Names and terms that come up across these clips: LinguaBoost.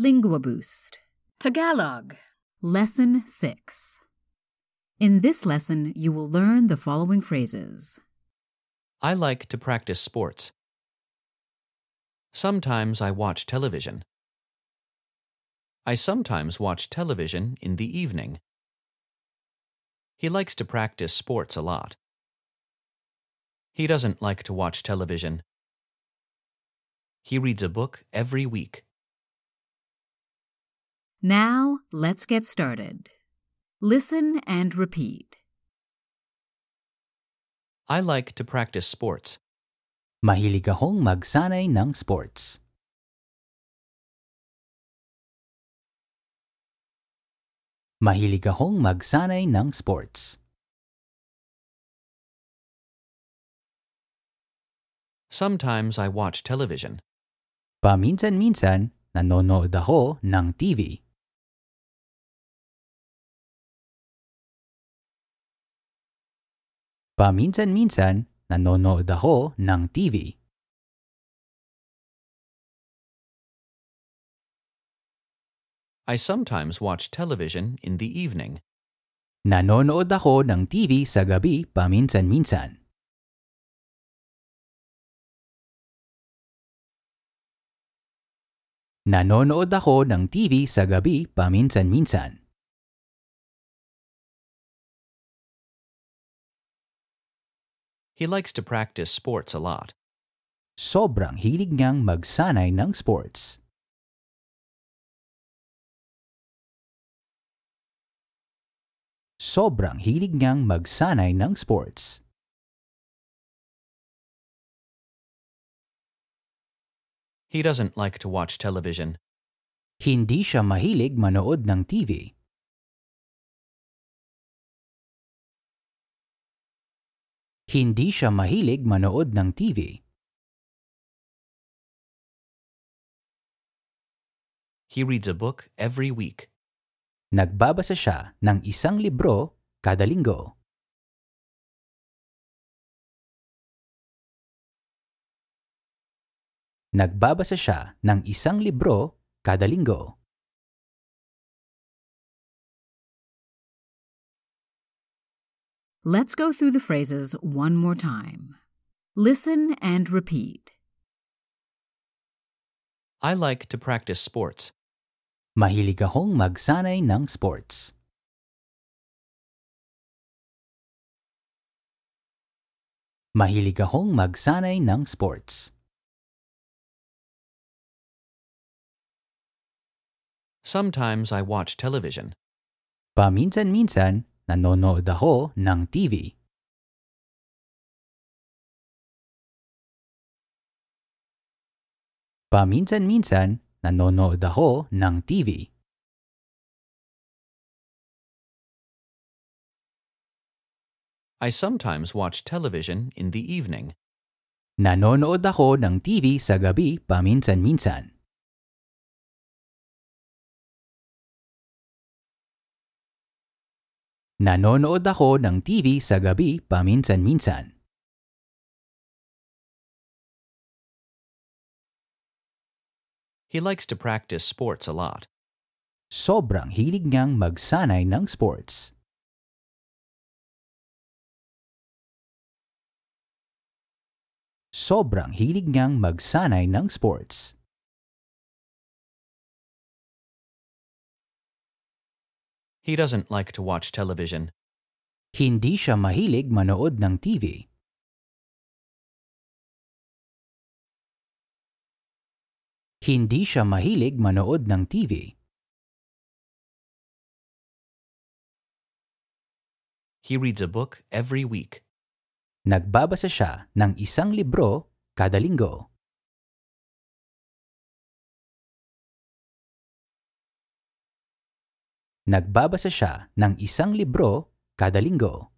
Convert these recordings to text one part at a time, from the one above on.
LinguaBoost. Tagalog. Lesson 6. In this lesson, you will learn the following phrases. I like to practice sports. Sometimes I watch television. I sometimes watch television in the evening. He likes to practice sports a lot. He doesn't like to watch television. He reads a book every week. Now, let's get started. Listen and repeat. I like to practice sports. Mahilig akong magsanay ng sports. Mahilig akong magsanay ng sports. Sometimes I watch television. Paminsan-minsan, nanonood ako ng TV. Paminsan-minsan, nanonood ako ng TV. I sometimes watch television in the evening. Nanonood ako ng TV sa gabi paminsan-minsan. Nanonood ako ng TV sa gabi paminsan-minsan. He likes to practice sports a lot. Sobrang hilig niyang magsanay ng sports. Sobrang hilig niyang magsanay ng sports. He doesn't like to watch television. Hindi siya mahilig manood ng TV. Hindi siya mahilig manood ng TV. He reads a book every week. Nagbabasa siya ng isang libro kada linggo. Nagbabasa siya ng isang libro kada linggo. Let's go through the phrases one more time. Listen and repeat. I like to practice sports. Mahilig akong magsanay ng sports. Mahilig akong magsanay ng sports. Sometimes I watch television. Paminsan-minsan, nanonood ako ng TV. Paminsan-minsan, nanonood ako ng TV. I sometimes watch television in the evening. Nanonood ako ng TV sa gabi paminsan-minsan. Nanonood ako ng TV sa gabi paminsan-minsan. He likes to practice sports a lot. Sobrang hilig niyang magsanay ng sports. Sobrang hilig niyang magsanay ng sports. He doesn't like to watch television. Hindi siya mahilig manood ng TV. Hindi siya mahilig manood ng TV. He reads a book every week. Nagbabasa siya ng isang libro kada linggo. Nagbabasa siya ng isang libro kada linggo.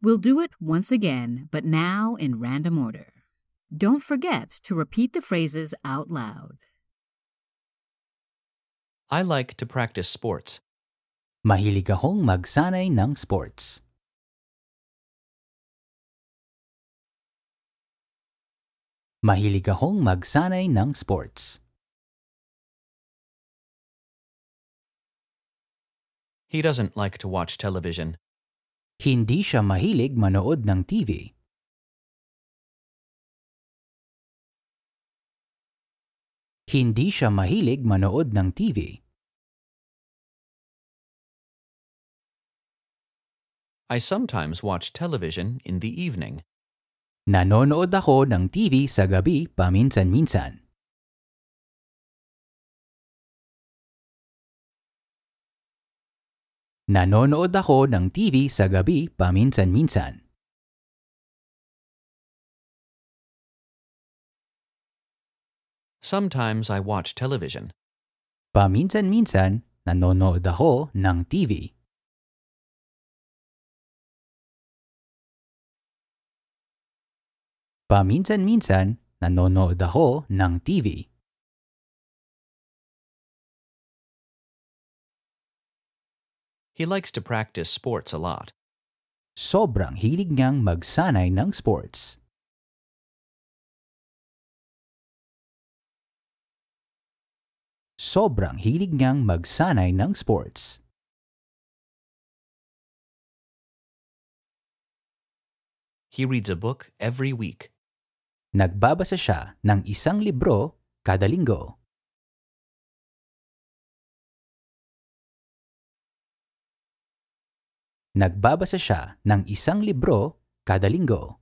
We'll do it once again, but now in random order. Don't forget to repeat the phrases out loud. I like to practice sports. Mahilig akong magsanay ng sports. Mahilig akong magsanay ng sports. He doesn't like to watch television. Hindi siya mahilig manood ng TV. Hindi siya mahilig manood ng TV. I sometimes watch television in the evening. Nanonood ako ng TV sa gabi paminsan-minsan. Nanonood ako ng TV sa gabi paminsan-minsan. Sometimes I watch television. Paminsan-minsan, nanonood ako ng TV. Paminsan-minsan, nanonood ako ng TV. He likes to practice sports a lot. Sobrang hilig niyang magsanay ng sports. Sobrang hilig niyang magsanay ng sports. He reads a book every week. Nagbabasa siya ng isang libro kada linggo. Nagbabasa siya ng isang libro kada linggo.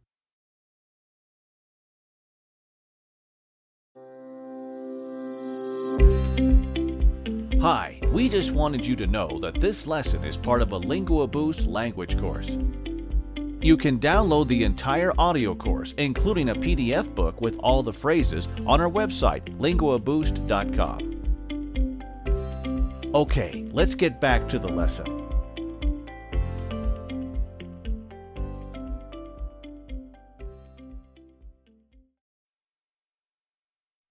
Hi, we just wanted you to know that this lesson is part of a LinguaBoost language course. You can download the entire audio course, including a PDF book with all the phrases, on our website, linguaboost.com. Okay, let's get back to the lesson.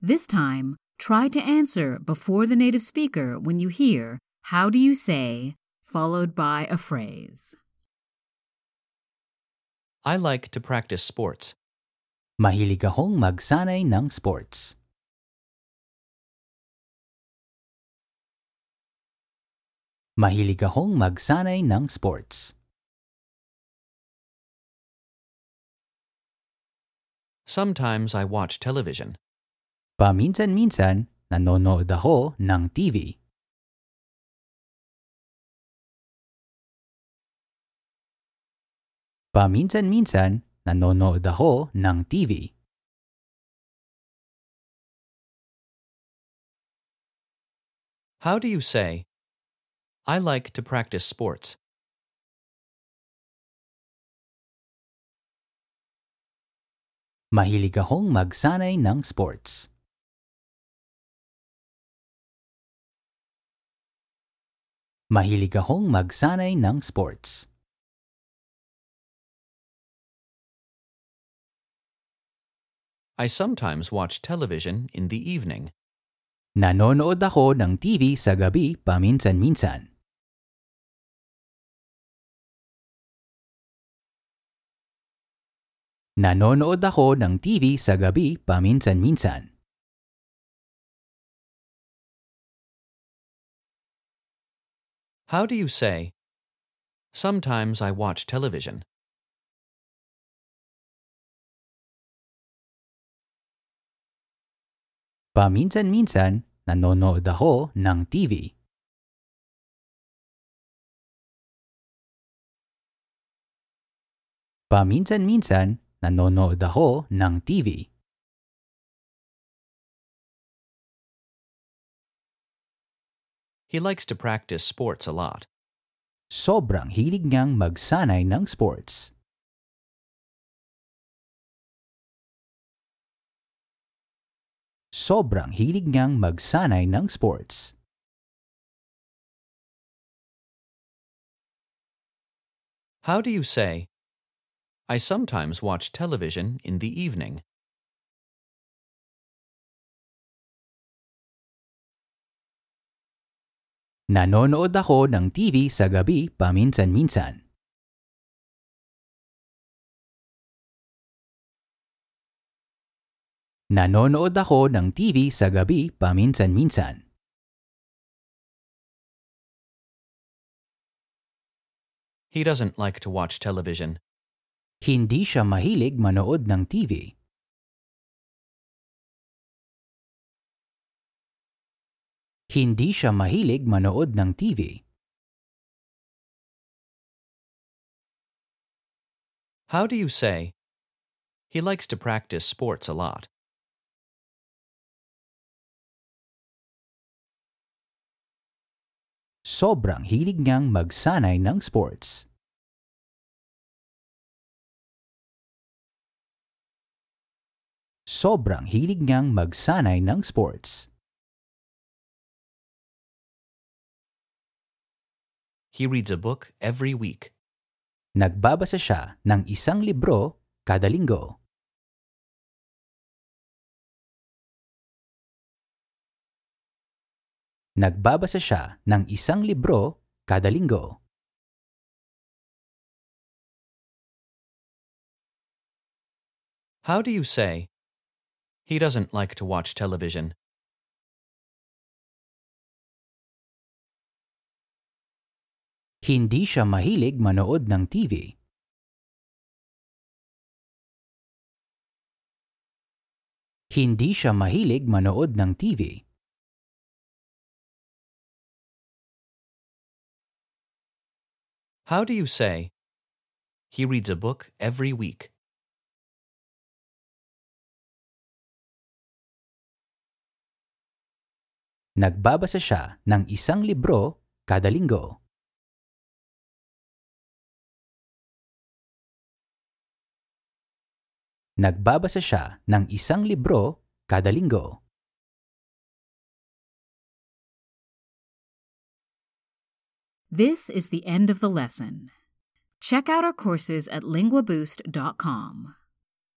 This time, try to answer before the native speaker when you hear "How do you say?" followed by a phrase. I like to practice sports. Mahilig akong magsanay ng sports. Mahilig akong magsanay ng sports. Sometimes I watch television. Paminsan-minsan, nanonood ako ng TV. Paminsan-minsan, nanonood ako ng TV. How do you say? I like to practice sports. Mahilig akong magsanay ng sports. Mahilig akong magsanay ng sports. I sometimes watch television in the evening. Nanonood ako ng TV sa gabi paminsan-minsan. Nanonood ako ng TV sa gabi paminsan-minsan. How do you say? Sometimes I watch television. Paminsan-minsan, nanonood ako ng TV. Paminsan-minsan, nanonood ako ng TV. He likes to practice sports a lot. Sobrang hilig niyang magsanay ng sports. Sobrang hilig niyang magsanay ng sports. How do you say? I sometimes watch television in the evening. Nanonood ako ng TV sa gabi paminsan-minsan. Nanonood ako ng TV sa gabi paminsan-minsan. He doesn't like to watch television. Hindi siya mahilig manood ng TV. Hindi siya mahilig manood ng TV. How do you say? He likes to practice sports a lot. Sobrang hilig niyang magsanay ng sports. Sobrang hilig niyang magsanay ng sports. He reads a book every week. Nagbabasa siya ng isang libro kada linggo. Nagbabasa siya ng isang libro kada linggo. How do you say? He doesn't like to watch television. Hindi siya mahilig manood ng TV. Hindi siya mahilig manood ng TV. How do you say? He reads a book every week. Nagbabasa siya ng isang libro kada linggo. Nagbabasa siya ng isang libro kada linggo. This is the end of the lesson. Check out our courses at LinguaBoost.com.